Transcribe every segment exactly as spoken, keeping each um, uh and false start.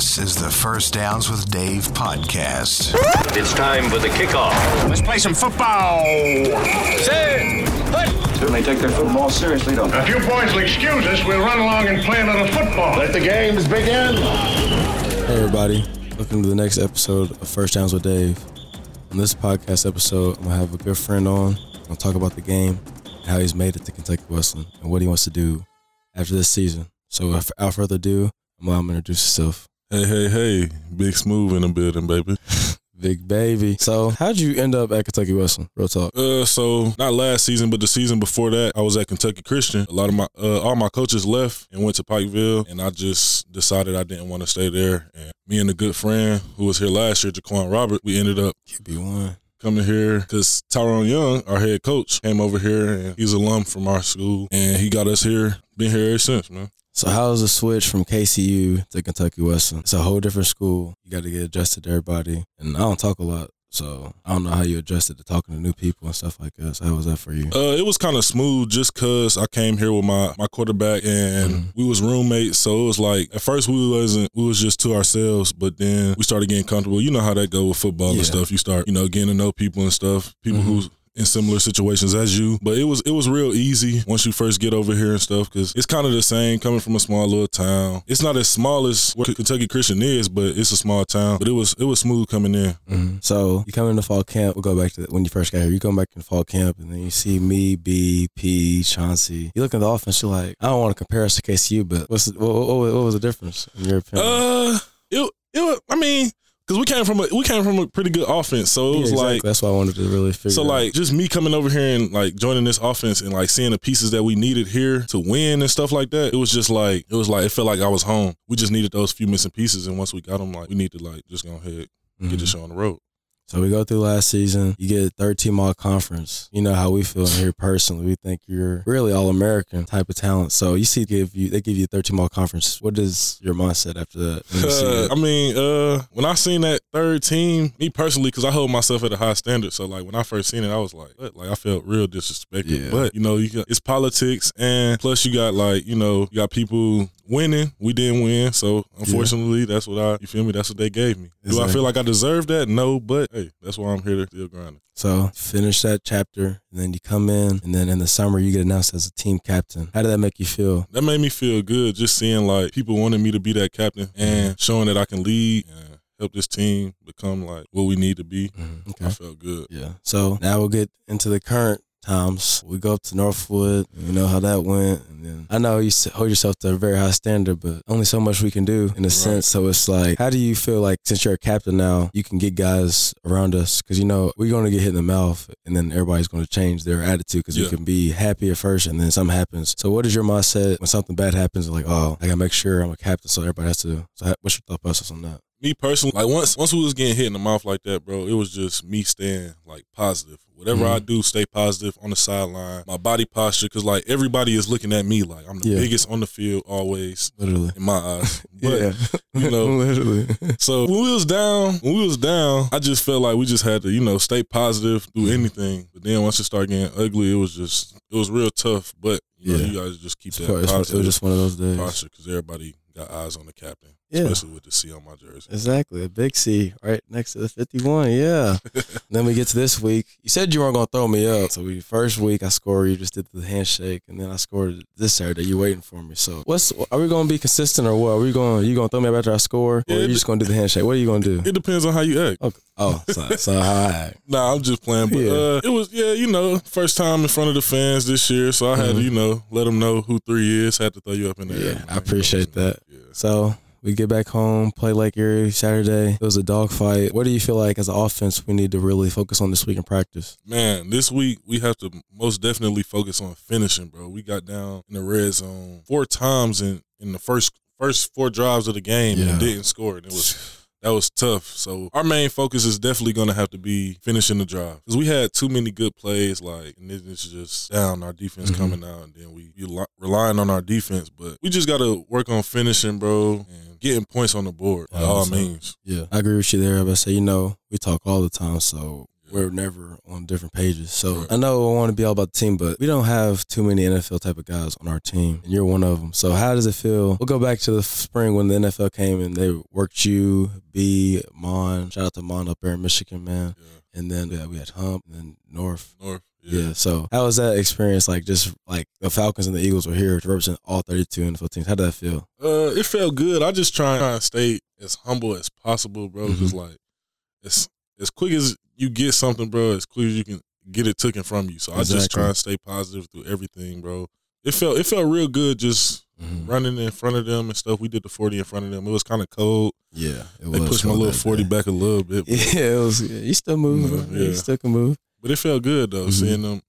This is the First Downs with Dave podcast. It's time for the kickoff. Let's play some football. Set, put. Certainly take their football seriously, don't they? A few points will excuse us. We'll run along and play a little football. Let the games begin. Hey, everybody. Welcome to the next episode of First Downs with Dave. On this podcast episode, I'm going to have a good friend on. I'm going to talk about the game and how he's made it to Kentucky Wesleyan and what he wants to do after this season. So without further ado, I'm going to introduce yourself. Hey, hey, hey. Big Smooth in the building, baby. Big baby. So how'd you end up at Kentucky Wesleyan? Real talk. Uh, so not last season, but the season before that, I was at Kentucky Christian. A lot of my, uh, all my coaches left and went to Pikeville, and I just decided I didn't want to stay there. And me and a good friend who was here last year, Jaquan Robert, we ended up Q B one. Coming here because Tyrone Young, our head coach, came over here, and he's an alum from our school, and he got us here. Been here ever since, man. So how's the switch from K C U to Kentucky Wesleyan? It's a whole different school. You got to get adjusted to everybody. And I don't talk a lot, so I don't know how you adjusted to talking to new people and stuff like that. So how was that for you? Uh, it was kind of smooth just because I came here with my, my quarterback, and mm-hmm. we was roommates. So it was like, at first we wasn't, we was just to ourselves, but then we started getting comfortable. You know how that go with football yeah. and stuff. You start, you know, getting to know people and stuff, people mm-hmm. who's in similar situations as you. But it was it was real easy once you first get over here and stuff, because it's kind of the same coming from a small little town. It's not as small as what Kentucky Christian is, but it's a small town. But it was it was smooth coming in. Mm-hmm. So you come into fall camp, we'll go back to when you first got here. You come back in fall camp, and then you see me, B, P, Chauncey. You look at the offense, you're like, I don't want to compare us to K C U, but what's the, what, what, what was the difference in your opinion? Uh, it, it, I mean... Cause we came from a we came from a pretty good offense, so it yeah, was exactly. like that's why I wanted to really figure. So out. like just me coming over here and like joining this offense and like seeing the pieces that we needed here to win and stuff like that. It was just like it was like it felt like I was home. We just needed those few missing pieces, and once we got them, like we need to like just go ahead mm-hmm. get this show on the road. So we go through last season. You get third-team all-conference. You know how we feel here personally. We think you're really all-American type of talent. So you see, give you they give you third-team all-conference. What is your mindset after that? Uh, I mean, uh, when I seen that third team, me personally, because I hold myself at a high standard. So like when I first seen it, I was like, what? Like I felt real disrespected. Yeah. But you know, you got, it's politics, and plus you got like you know you got people winning. We didn't win, so unfortunately, yeah. that's what I. You feel me? That's what they gave me. Exactly. Do I feel like I deserve that? No, but. Hey, that's why I'm here to still grinding. So finish that chapter, and then you come in, and then in the summer you get announced as a team captain. How did that make you feel? That made me feel good, just seeing like people wanting me to be that captain and showing that I can lead and help this team become like what we need to be. Mm-hmm. Okay. I felt good. Yeah. So now we'll get into the current times. We go up to Northwood, you know how that went, and then I know you hold yourself to a very high standard, but only so much we can do in a right. sense. So it's like, how do you feel like since you're a captain now, you can get guys around us, because you know we're going to get hit in the mouth, and then everybody's going to change their attitude, because yeah. we can be happy at first, and then something happens. So what is your mindset when something bad happens? Like, oh, I gotta make sure I'm a captain, so everybody has to. So what's your thought process on that? Me personally, like once once we was getting hit in the mouth like that, bro, it was just me staying like positive. Whatever mm-hmm. I do, stay positive on the sideline. My body posture, because like everybody is looking at me like I'm the yeah. biggest on the field always, literally in my eyes. But, yeah, you know, literally. So when we was down, when we was down, I just felt like we just had to, you know, stay positive, do anything. But then once it started getting ugly, it was just it was real tough. But you yeah. know, you guys just keep that it's positive. It was just one of those days. Posture, because everybody got eyes on the captain. Yeah. Especially with the C on my jersey. Exactly. A big C right next to the fifty-one. Yeah. Then we get to this week. You said you weren't going to throw me up. So we first week I scored. You just did the handshake. And then I scored this Saturday. You waiting for me. So what's are we going to be consistent or what? Are we going you going to throw me up after I score? Or are you just going to do the handshake? What are you going to do? It depends on how you act. Okay. Oh, so, so how I act. Nah, I'm just playing. But yeah. uh, it was, yeah, you know, first time in front of the fans this year. So I had mm-hmm. to, you know, let them know who three is. Had to throw you up in there. Yeah, I appreciate that. Yeah. So we get back home, play Lake Erie Saturday. It was a dogfight. What do you feel like as an offense we need to really focus on this week in practice? Man, this week we have to most definitely focus on finishing, bro. We got down in the red zone four times in, in the first first four drives of the game yeah. and didn't score. And it was that was tough. So our main focus is definitely going to have to be finishing the drive, because we had too many good plays, like, and it's just down, our defense mm-hmm. coming out, and then we, we relying on our defense. But we just got to work on finishing, bro, and getting points on the board by all means. Yeah, I agree with you there. But I say, you know, we talk all the time, so We're never on different pages. So right. I know I want to be all about the team, but we don't have too many N F L type of guys on our team, and you're one of them. So how does it feel? We'll go back to the spring when the N F L came and they worked you, B, Mon. Shout out to Mon up there in Michigan, man. Yeah. And then yeah, we had Hump and then North. North. Yeah. yeah, so how was that experience? Like, just like the Falcons and the Eagles were here to represent all thirty-two N F L teams. How did that feel? Uh, it felt good. I just try and stay as humble as possible, bro. Mm-hmm. Just like, as as quick as you get something, bro, as quick as you can get it taken from you. So exactly. I just try and stay positive through everything, bro. It felt it felt real good just mm-hmm. running in front of them and stuff. We did the forty in front of them. It was kind of cold. Yeah, it they was pushed my little forty back a little bit. Bro. Yeah, it was. Yeah, you still moving. Yeah. You still can move. But it felt good, though, mm-hmm. seeing them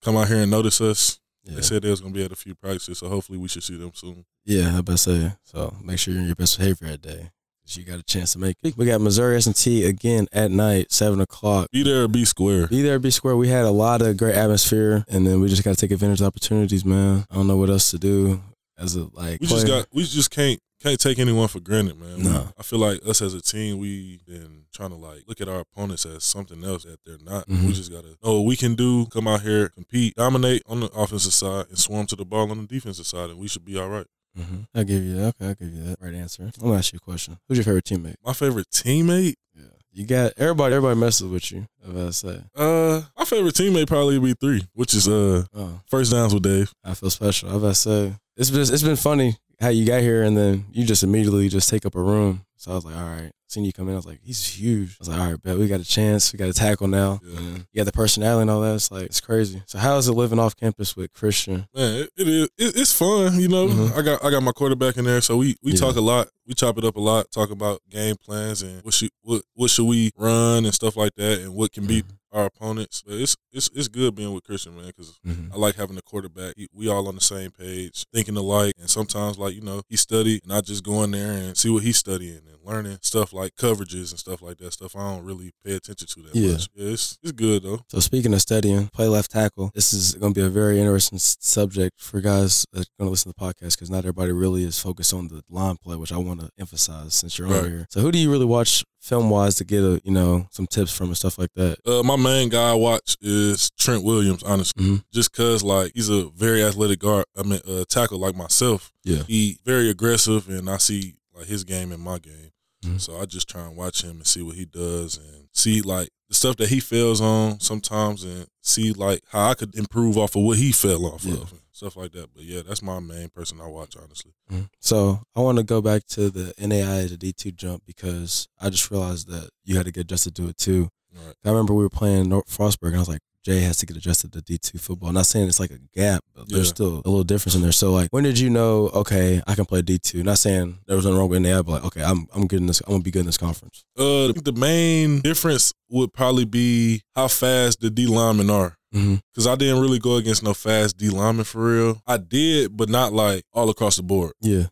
come out here and notice us. Yeah. They said they was going to be at a few practices, so hopefully we should see them soon. Yeah, I about to say. So make sure you're in your best behavior that day. You got a chance to make it. We got Missouri S and T again at night, seven o'clock. Be there or be square. Be there or be square. We had a lot of great atmosphere, and then we just got to take advantage of opportunities, man. I don't know what else to do as a, like, we player. just got. We just can't. Can't take anyone for granted, man. No. I feel like us as a team, we been trying to, like, look at our opponents as something else that they're not. Mm-hmm. We just got to know what we can do, come out here, compete, dominate on the offensive side, and swarm to the ball on the defensive side, and we should be all right. Mm-hmm. I'll give you that. Okay, I'll give you that. Right answer. I'm going to ask you a question. Who's your favorite teammate? My favorite teammate? Yeah. You got – everybody Everybody messes with you, I was about to say. Uh, my favorite teammate probably would be three, which is uh oh. First Downs with Dave. I feel special. I was about to say. It's just, it's been funny how you got here, and then you just immediately just take up a room. So I was like, all right. Seen you come in, I was like, he's huge. I was like, all right, bet we got a chance. We got a tackle now. Yeah. And you got the personality and all that. It's like, it's crazy. So how is it living off campus with Christian? Man, it, it is. It, it's fun, you know. Mm-hmm. I got I got my quarterback in there, so we, we yeah. talk a lot. We chop it up a lot, talk about game plans and what should, what, what should we run and stuff like that, and what can mm-hmm. beat our opponents. But it's it's it's good being with Christian, man, because mm-hmm. I like having a quarterback. He, we all on the same page, thinking alike, and sometimes, like, you know, he study, and I just go in there and see what he's studying and learning stuff like coverages and stuff like that. Stuff I don't really pay attention to that yeah. much. Yeah, it's, it's good, though. So speaking of studying, play left tackle, this is going to be a very interesting subject for guys that are going to listen to the podcast, because not everybody really is focused on the line play, which I want to emphasize since you're right. over here. So who do you really watch film-wise to get, a you know, some tips from and stuff like that? Uh, my main guy I watch is Trent Williams, honestly. Mm-hmm. Just because, like, he's a very athletic guard, I mean, uh, tackle like myself. Yeah. He very aggressive, and I see, like, his game and my game. Mm-hmm. So I just try and watch him and see what he does and see, like, the stuff that he fails on sometimes, and see, like, how I could improve off of what he fell off yeah. of. Stuff like that. But yeah, that's my main person I watch, honestly. Mm-hmm. So I want to go back to the N A I A to D two jump, because I just realized that you had to get adjusted to it too. Right. I remember we were playing North Frostburg, and I was like, Jay has to get adjusted to D two football. I'm not saying it's like a gap, but yeah. there's still a little difference in there. So, like, when did you know, okay, I can play D two? Not saying there was nothing wrong with N A I A, but like, okay, I'm I'm good in this. I'm gonna be good in this conference. Uh, the main difference would probably be how fast the D linemen are. Because mm-hmm. I didn't really go against no fast D lineman for real. I did, but not like all across the board. Yeah.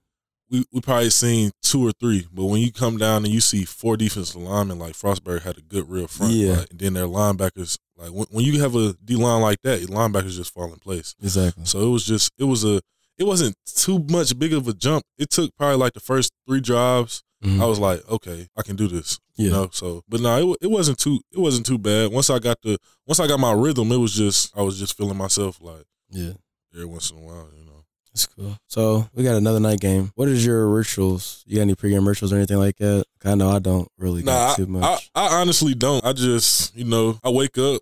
We we probably seen two or three, but when you come down and you see four defensive linemen, like Frostburg had a good real front. Yeah. Like, and then their linebackers, like when, when you have a D line like that, your linebackers just fall in place. Exactly. So it was just, it was a, it wasn't too much big of a jump. It took probably like the first three drives. Mm-hmm. I was like, okay, I can do this. Yeah. You know, so but no, nah, it, it wasn't too it wasn't too bad. Once I got the once I got my rhythm, it was just I was just feeling myself, like, yeah, every once in a while, you know. That's cool. So we got another night game. What is your rituals? You got any pregame rituals or anything like that? I know I don't really nah, get too much. I, I, I honestly don't. I just, you know, I wake up,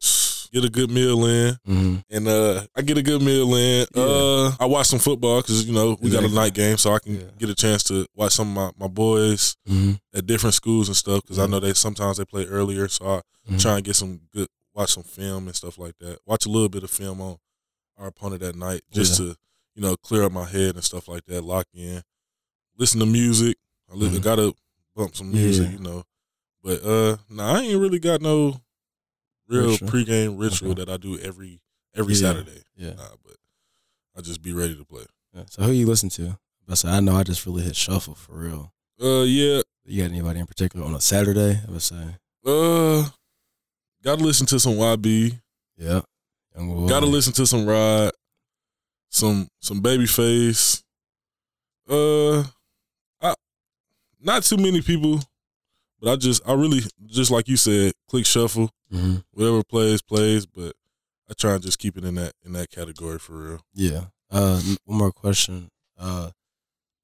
get a good meal in, mm-hmm. and uh, I get a good meal in. Yeah. Uh, I watch some football because, you know, we exactly. got a night game, so I can yeah. get a chance to watch some of my, my boys mm-hmm. at different schools and stuff, because mm-hmm. I know they sometimes they play earlier, so I mm-hmm. try and get some good, watch some film and stuff like that. Watch a little bit of film on our opponent at night just yeah. to, you know, clear up my head and stuff like that, lock in, listen to music. I mm-hmm. got to bump some music, yeah. you know. But, uh, nah, I ain't really got no – real ritual. Pregame ritual okay. that I do every every yeah. Saturday. Yeah, nah, but I just be ready to play. Yeah. So who you listen to? I say I know I just really hit shuffle for real. Uh, yeah. You got anybody in particular on a Saturday? I would say. Uh, gotta listen to some Y B. Yeah. Gotta listen to some Rod, some some Babyface. Uh, I not too many people, but I just I really just like you said, click shuffle. Mm-hmm. Whatever plays, plays, but I try and just keep it in that in that category for real. Yeah. Uh, one more question. Uh,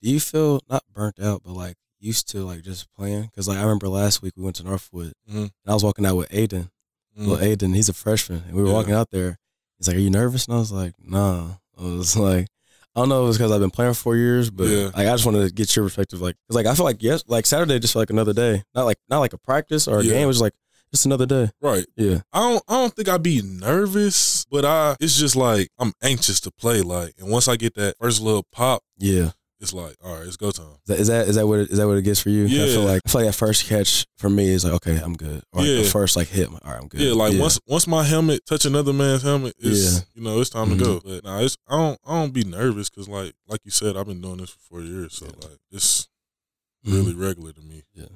do you feel not burnt out, but like used to like just playing? Because like I remember last week we went to Northwood, mm-hmm. and I was walking out with Aiden. Mm-hmm. Well, Aiden, he's a freshman, and we were yeah. walking out there. He's like, "Are you nervous?" And I was like, "Nah." I was like, I don't know if it was because I've been playing for four years, but yeah. like, I just wanted to get your perspective. Like, cause like I feel like yes, like Saturday just felt like another day, not like not like a practice or a yeah. game. It was like just another day, right? Yeah. I don't I don't think I'd be nervous, but I it's just like I'm anxious to play. Like, and once I get that first little pop, yeah, it's like all right, it's go time. Is that is that, is that what it, is that what it gets for you? Yeah. I feel like I feel like that first catch for me is like okay, I'm good. Or yeah. Like the first like hit, all right, I'm good. Yeah. Like yeah. once once my helmet touch another man's helmet, it's yeah. you know it's time mm-hmm. to go. But nah, it's I don't I don't be nervous because like like you said, I've been doing this for four years, so yeah. like it's really mm-hmm. regular to me. Yeah.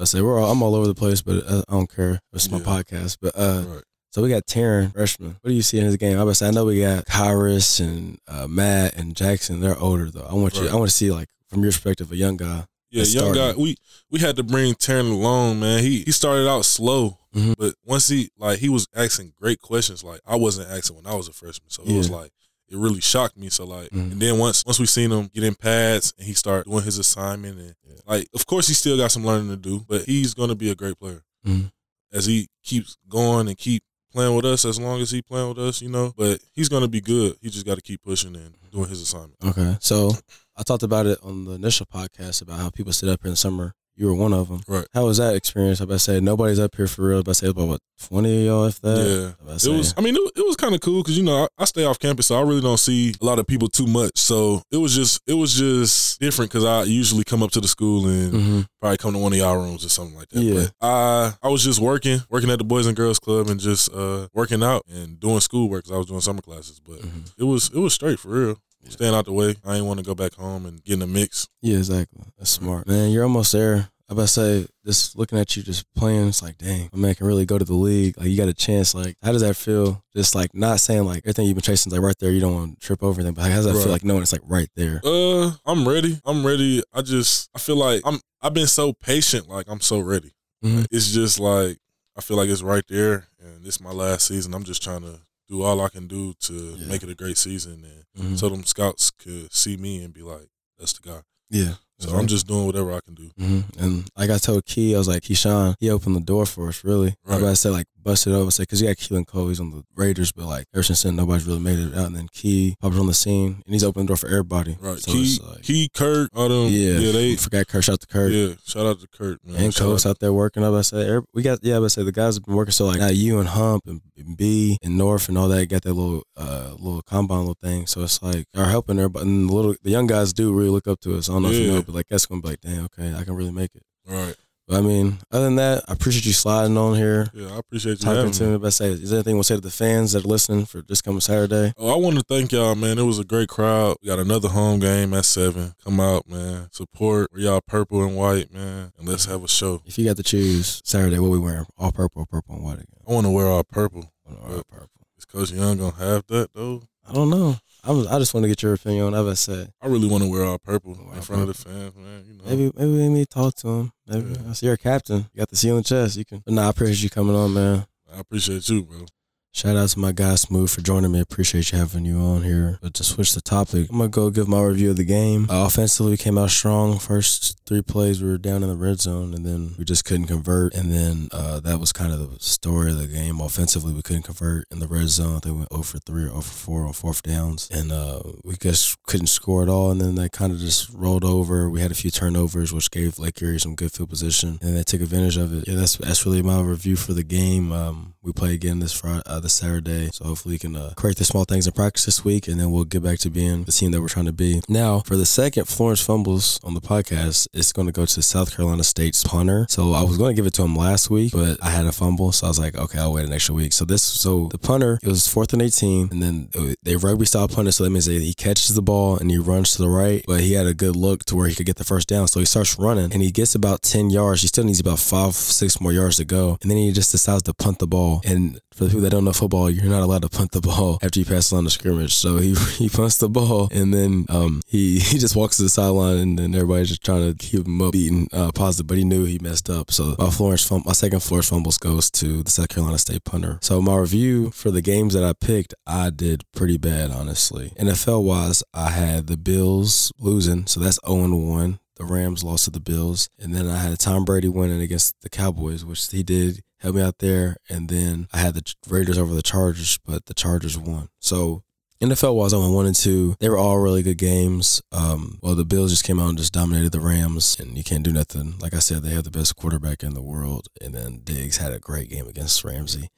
I say we're all, I'm all over the place, but I don't care. It's my yeah. podcast. But uh, right. so we got Terrence, freshman. What do you see in his game? I was I know we got Kyrus and uh, Matt and Jackson. They're older though. I want right. you. I want to see like from your perspective, a young guy. Yeah, young started. guy. We we had to bring Terrence along, man. He he started out slow, mm-hmm. but once he like he was asking great questions. Like I wasn't asking when I was a freshman, so yeah. it was like. It really shocked me. So, like, mm-hmm. and then once once we seen him get in pads and he started doing his assignment, and yeah. like, of course, he still got some learning to do, but he's going to be a great player. Mm-hmm. As he keeps going and keep playing with us, as long as he playing with us, you know, but he's going to be good. He just got to keep pushing and doing his assignment. Okay. So, I talked about it on the initial podcast about how people sit up here in the summer. You were one of them. Right. How was that experience? If I say nobody's up here for real, if I say about what twenty of y'all, if that. Yeah. If I it was. I mean, it, it was kind of cool because you know I, I stay off campus, so I really don't see a lot of people too much. So it was just it was just different because I usually come up to the school and mm-hmm. probably come to one of y'all rooms or something like that. Yeah. But I I was just working working at the Boys and Girls Club and just uh, working out and doing schoolwork because I was doing summer classes. But mm-hmm. it was it was straight for real. Yeah. Staying out the way. I ain't want to go back home and get in the mix. Yeah, exactly. That's smart. Man, you're almost there. I about to say, just looking at you just playing, it's like, dang, my man can really go to the league. Like, you got a chance. Like, how does that feel? Just, like, not saying, like, everything you've been chasing is, like, right there. You don't want to trip over anything. But how does that right. feel like knowing it's, like, right there? Uh, I'm ready. I'm ready. I just, I feel like I'm, I've been so patient. Like, I'm so ready. Mm-hmm. Like, it's just, like, I feel like it's right there. And it's my last season. I'm just trying to do all I can do to yeah. make it a great season and mm-hmm. so them scouts could see me and be like, that's the guy. Yeah. So right. I'm just doing whatever I can do. Mm-hmm. And like I told Key, I was like, Keyshawn, he opened the door for us, really. Right. I said, like, busted over. I said, because you got Keelan Cole, he's on the Raiders, but, like, ever since then, nobody's really made it out. And then Key popped on the scene, and he's opened the door for everybody. Right. So Key, like, Key, Kurt, all them. Yeah. yeah they, forgot Kurt. Shout out to Kurt. Yeah. Shout out to Kurt, man. And Coach out there working up. I said, we got, yeah, I said, the guys have been working. So, like, now you and Hump and B and North and all that got that little uh, little combine little thing. So it's like, are helping everybody. And the, little, the young guys do really look up to us. I don't know yeah. if you know. But like that's gonna be like, damn, okay, I can really make it. Right. But I mean, other than that, I appreciate you sliding on here. Yeah, I appreciate you talking having to me. me. But I say, is there anything we'll say to the fans that are listening for this coming Saturday? Oh, I want to thank y'all, man. It was a great crowd. We got another home game at seven. Come out, man. Support. We're y'all purple and white, man. And let's have a show. If you got to choose Saturday, what we wearing? All purple, or purple and white again. I want to wear all purple. I want to wear all purple. Is Coach Young gonna have that though? I don't know. I, was, I just want to get your opinion on that. I said I really want to wear all purple wear all in front purple. Of the fans, man. You know. Maybe maybe we need to talk to him. Maybe yeah. You're a captain. You got the seal in chest. You can. But nah, I appreciate you coming on, man. I appreciate you, bro. Shout out to my guy Smooth for joining me. Appreciate you having you on here. But to switch the topic, I'm gonna go give my review of the game. Uh, offensively, we came out strong. First three plays, we were down in the red zone, and then we just couldn't convert. And then uh, that was kind of the story of the game. Offensively, we couldn't convert in the red zone. I think we went zero for three or zero for four on fourth downs, and uh, we just couldn't score at all. And then that kind of just rolled over. We had a few turnovers, which gave Lake Erie some good field position, and they took advantage of it. Yeah, that's that's really my review for the game. Um, we play again this Friday. Uh, this Saturday, so hopefully we can uh, correct the small things in practice this week, and then we'll get back to being the team that we're trying to be. Now, for the second Florence Fumbles on the podcast, it's going to go to South Carolina State's punter. So I was going to give it to him last week, but I had a fumble, so I was like, okay, I'll wait an extra week. So this, so the punter, it was fourth and eighteen, and then it, they rugby style punter, so that means that he catches the ball and he runs to the right, but he had a good look to where he could get the first down, so he starts running, and he gets about ten yards. He still needs about five, six more yards to go, and then he just decides to punt the ball. And for the people that don't know Alabama football, you're not allowed to punt the ball after you pass the line of scrimmage. So he he punts the ball, and then um, he, he just walks to the sideline, and then everybody's just trying to keep him up, beating uh, positive, but he knew he messed up. So my, Florence, my second Florence Fumbles goes to the South Carolina State punter. So my review for the games that I picked, I did pretty bad, honestly. N F L-wise, I had the Bills losing, so that's oh and one. The Rams lost to the Bills. And then I had Tom Brady winning against the Cowboys, which he did help me out there. And then I had the Raiders over the Chargers, but the Chargers won. So N F L-wise, I went one and two. They were all really good games. Um, well, the Bills just came out and just dominated the Rams, and you can't do nothing. Like I said, they have the best quarterback in the world. And then Diggs had a great game against Ramsey.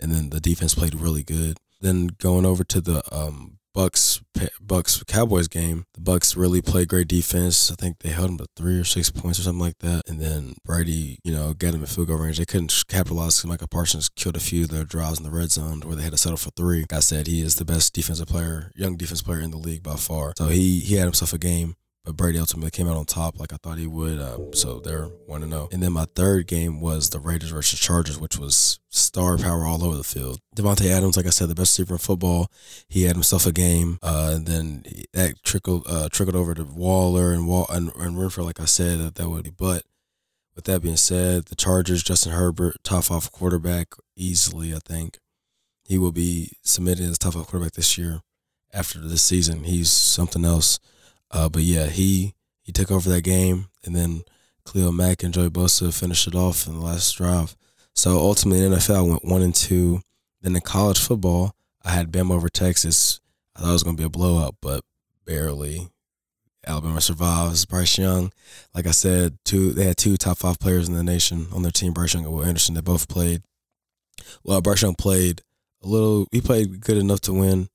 And then the defense played really good. Then going over to the um, Bucs, Bucs Cowboys game, the Bucs really played great defense. I think they held them to three or six points or something like that. And then Brady, you know, got him at field goal range. They couldn't capitalize because Michael Parsons killed a few of their drives in the red zone where they had to settle for three. Like I said, he is the best defensive player, young defensive player in the league by far. So he, he had himself a game. But Brady ultimately came out on top like I thought he would, um, so they're one and oh. And then my third game was the Raiders versus Chargers, which was star power all over the field. Davante Adams, like I said, the best receiver in football. He had himself a game, uh, and then that trickled uh, trickled over to Waller and, Wall- and, and Renfrow, like I said, that, that would be. But with that being said, the Chargers, Justin Herbert, top five quarterback easily, I think. He will be submitted as top five quarterback this year. After this season, he's something else. Uh, but, yeah, he, he took over that game, and then Cleo Mack and Joey Bosa finished it off in the last drive. So, ultimately, in the N F L, I went one and two. Then in college football, I had Bama over Texas. I thought it was going to be a blowout, but barely. Alabama survives. Bryce Young, like I said, two they had two top five players in the nation on their team, Bryce Young and Will Anderson. They both played. Well, Bryce Young played a little. He played good enough to win.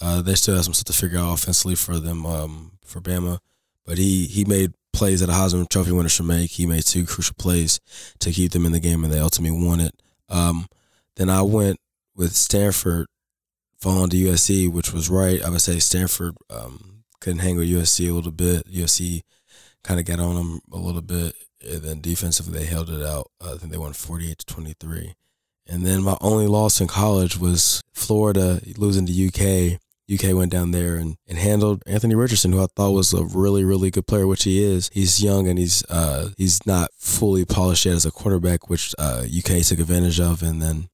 Uh, they still have some stuff to figure out offensively for them, um, for Bama. But he, he made plays that a Heisman Trophy winner should make. He made two crucial plays to keep them in the game, and they ultimately won it. Um, then I went with Stanford falling to U S C, which was right. I would say Stanford um, couldn't hang with U S C a little bit. U S C kind of got on them a little bit, and then defensively they held it out. Uh, I think they won forty-eight to twenty-three. And then my only loss in college was Florida losing to U K. U K went down there and, and handled Anthony Richardson, who I thought was a really, really good player, which he is. He's young and he's uh, he's not fully polished yet as a quarterback, which uh, U K took advantage of, and then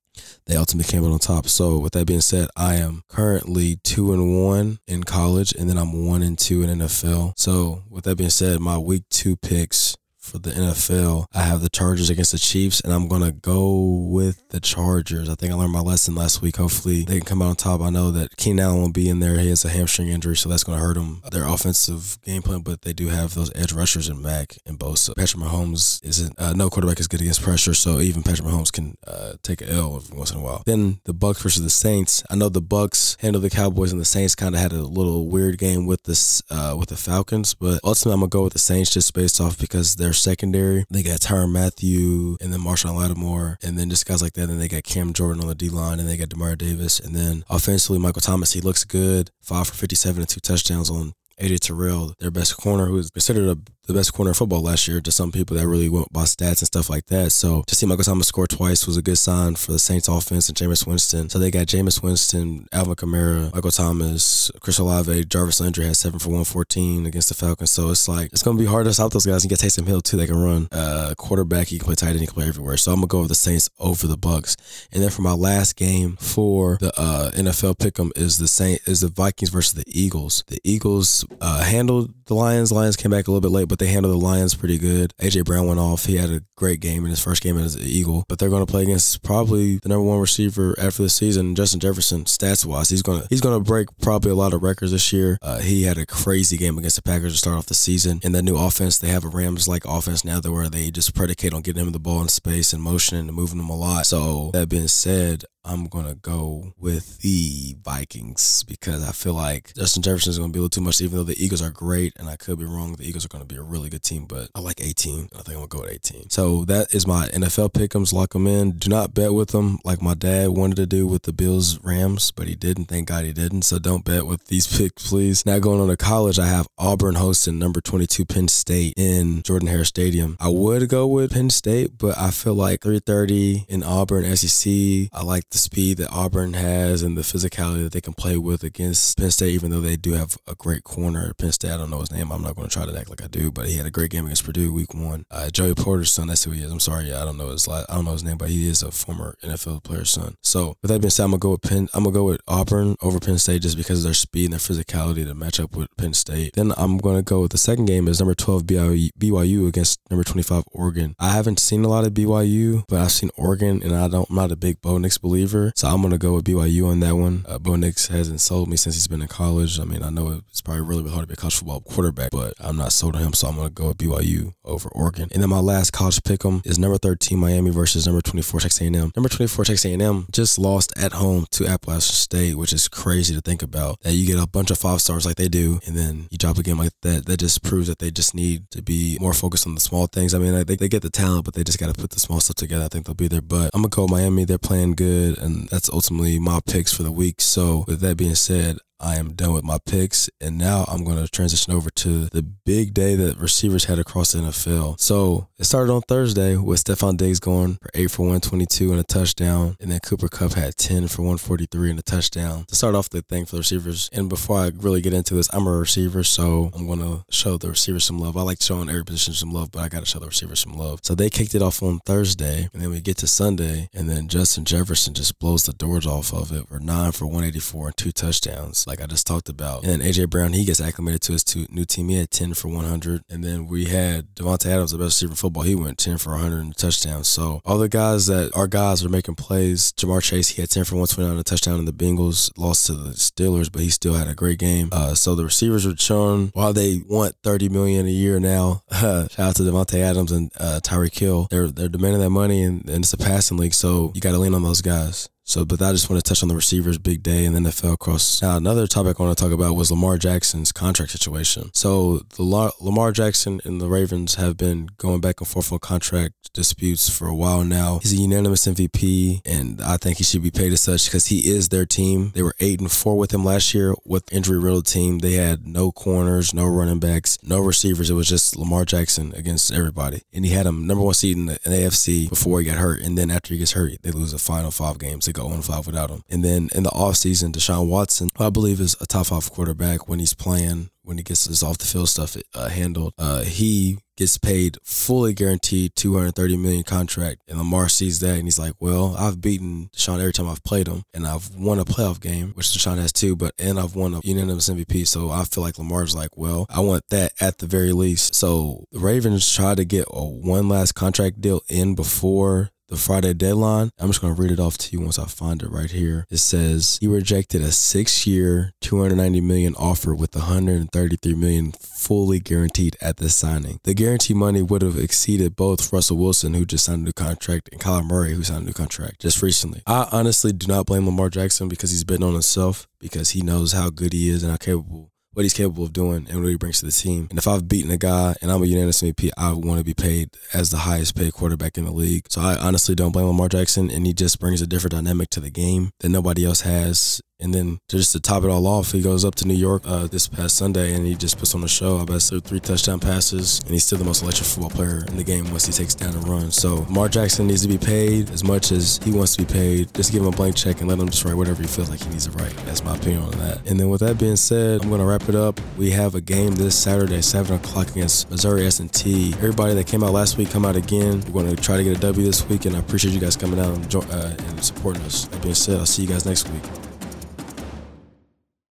they ultimately came out on top. So with that being said, I am currently two and one in college, and then I'm one and two in N F L. So with that being said, my week two picks for the N F L, I have the Chargers against the Chiefs, and I'm going to go with the Chargers. I think I learned my lesson last week. Hopefully, they can come out on top. I know that Keenan Allen won't be in there. He has a hamstring injury, so that's going to hurt him, their offensive game plan, but they do have those edge rushers in Mack and Bosa. Patrick Mahomes isn't, uh, no quarterback is good against pressure, so even Patrick Mahomes can uh, take an L every once in a while. Then the Bucs versus the Saints. I know the Bucs handled the Cowboys, and the Saints kind of had a little weird game with, this, uh, with the Falcons, but ultimately, I'm going to go with the Saints just based off because they're secondary. They got Tyrann Mathieu and then Marshawn Lattimore and then just guys like that. Then they got Cam Jordan on the D-line and they got Demario Davis. And then offensively, Michael Thomas, he looks good. five for fifty-seven and two touchdowns on A J Terrell, their best corner, who was considered a, the best corner in football last year to some people that really went by stats and stuff like that. So to see Michael Thomas score twice was a good sign for the Saints offense and Jameis Winston. So they got Jameis Winston, Alvin Kamara, Michael Thomas, Chris Olave, Jarvis Landry had seven for one fourteen against the Falcons. So it's like, it's going to be hard to stop those guys. You get Taysom Hill too. They can run uh, quarterback. He can play tight end. He can play everywhere. So I'm going to go with the Saints over the Bucs. And then for my last game for the uh, N F L pick'em is the Saint, is the Vikings versus the Eagles. The Eagles Uh, handled the Lions. Lions came back a little bit late, but they handled the Lions pretty good. A J Brown went off. He had a great game in his first game as an Eagle, but they're going to play against probably the number one receiver after the season, Justin Jefferson. Stats wise, he's going to he's going to break probably a lot of records this year. Uh, he had a crazy game against the Packers to start off the season. And that new offense, they have a Rams like offense now, that where they just predicate on getting him the ball in space and motion and moving him a lot. So that being said, I'm going to go with the Vikings because I feel like Justin Jefferson is going to be a little too much, even though the Eagles are great, and I could be wrong. The Eagles are going to be a really good team, but I like eighteen. I think I'm going to go with eighteen. So that is my N F L pick'ems. Lock them in. Do not bet with them like my dad wanted to do with the Bills Rams, but he didn't. Thank God he didn't. So don't bet with these picks, please. Now going on to college, I have Auburn hosting number twenty-two Penn State in Jordan-Hare Stadium. I would go with Penn State, but I feel like three thirty in Auburn, S E C. I like the the speed that Auburn has and the physicality that they can play with against Penn State, even though they do have a great corner at Penn State. I don't know his name. I'm not going to try to act like I do, but he had a great game against Purdue week one. Uh, Joey Porter's son, that's who he is. I'm sorry. Yeah, I don't know his I don't know his name, but he is a former N F L player's son. So with that being said, I'm going to go with Penn. I'm going to go with Auburn over Penn State just because of their speed and their physicality to match up with Penn State. Then I'm going to go with the second game is number twelve B Y U against number twenty-five Oregon. I haven't seen a lot of B Y U, but I've seen Oregon, and I don't, I'm not a big Bo Nix believer, so I'm going to go with B Y U on that one. Uh, Bo Nix hasn't sold me since he's been in college. I mean, I know it's probably really hard to be a college football quarterback, but I'm not sold on him, so I'm going to go with B Y U over Oregon. And then my last college pick'em is number thirteen Miami versus number twenty-four Texas A and M. Number twenty-four Texas A and M just lost at home to Appalachian State, which is crazy to think about. That you get a bunch of five stars like they do, and then you drop a game like that. That just proves that they just need to be more focused on the small things. I mean, I think they get the talent, but they just got to put the small stuff together. I think they'll be there. But I'm going to go Miami. They're playing good, and that's ultimately my picks for the week. So with that being said, I am done with my picks, and now I'm going to transition over to the big day that receivers had across the N F L. So it started on Thursday with Stephon Diggs going for eight for one twenty-two and a touchdown, and then Cooper Kupp had ten for one forty-three and a touchdown to start off the thing for the receivers. And before I really get into this, I'm a receiver, so I'm going to show the receivers some love. I like showing every position some love, but I got to show the receivers some love. So they kicked it off on Thursday, and then we get to Sunday, and then Justin Jefferson just blows the doors off of it for nine for one eighty-four and two touchdowns, like I just talked about. And then A J Brown, he gets acclimated to his two, new team. He had ten for one hundred. And then we had Davante Adams, the best receiver in football. He went ten for one hundred and a touchdown. So all the guys that our guys were making plays, Jamar Chase, he had ten for one twenty-nine and a touchdown, and the Bengals lost to the Steelers, but he still had a great game. Uh, so the receivers were shown while they want thirty million dollars a year now, shout out to Davante Adams and uh, Tyreek Hill. They're, they're demanding that money, and, and it's a passing league, so you got to lean on those guys. So, but I just want to touch on the receivers' big day in the N F L across. Now, another topic I want to talk about was Lamar Jackson's contract situation. So, the La- Lamar Jackson and the Ravens have been going back and forth on contract disputes for a while now. He's a unanimous M V P, and I think he should be paid as such because he is their team. They were eight and four with him last year with injury-riddled team. They had no corners, no running backs, no receivers. It was just Lamar Jackson against everybody, and he had him number one seed in the A F C before he got hurt. And then after he gets hurt, they lose the final five games. They go oh and five without him. And then in the offseason, Deshaun Watson, who I believe is a top five quarterback when he's playing, when he gets his off-the-field stuff uh, handled, uh, he gets paid fully guaranteed two hundred thirty million dollars contract. And Lamar sees that, and he's like, well, I've beaten Deshaun every time I've played him, and I've won a playoff game, which Deshaun has too, but and I've won a unanimous M V P. So I feel like Lamar's like, well, I want that at the very least. So the Ravens tried to get a one last contract deal in before the Friday deadline. I'm just going to read it off to you once I find it right here. It says, he rejected a six-year, two hundred ninety million dollars offer with one hundred thirty-three million dollars fully guaranteed at the signing. The guarantee money would have exceeded both Russell Wilson, who just signed a new contract, and Kyler Murray, who signed a new contract just recently. I honestly do not blame Lamar Jackson because he's betting on himself, because he knows how good he is and how capable what he's capable of doing and what he brings to the team. And if I've beaten a guy and I'm a unanimous M V P, I want to be paid as the highest paid quarterback in the league. So I honestly don't blame Lamar Jackson, and he just brings a different dynamic to the game that nobody else has. And then just to top it all off, he goes up to New York uh, this past Sunday, and he just puts on a show. I bested three touchdown passes, and he's still the most electric football player in the game once he takes down and runs. So Lamar Jackson needs to be paid as much as he wants to be paid. Just give him a blank check and let him just write whatever he feels like he needs to write. That's my opinion on that. And then with that being said, I'm going to wrap it up. We have a game this Saturday, seven o'clock against Missouri S and T. Everybody that came out last week, come out again. We're going to try to get a W this week, and I appreciate you guys coming out and, jo- uh, and supporting us. That being said, I'll see you guys next week.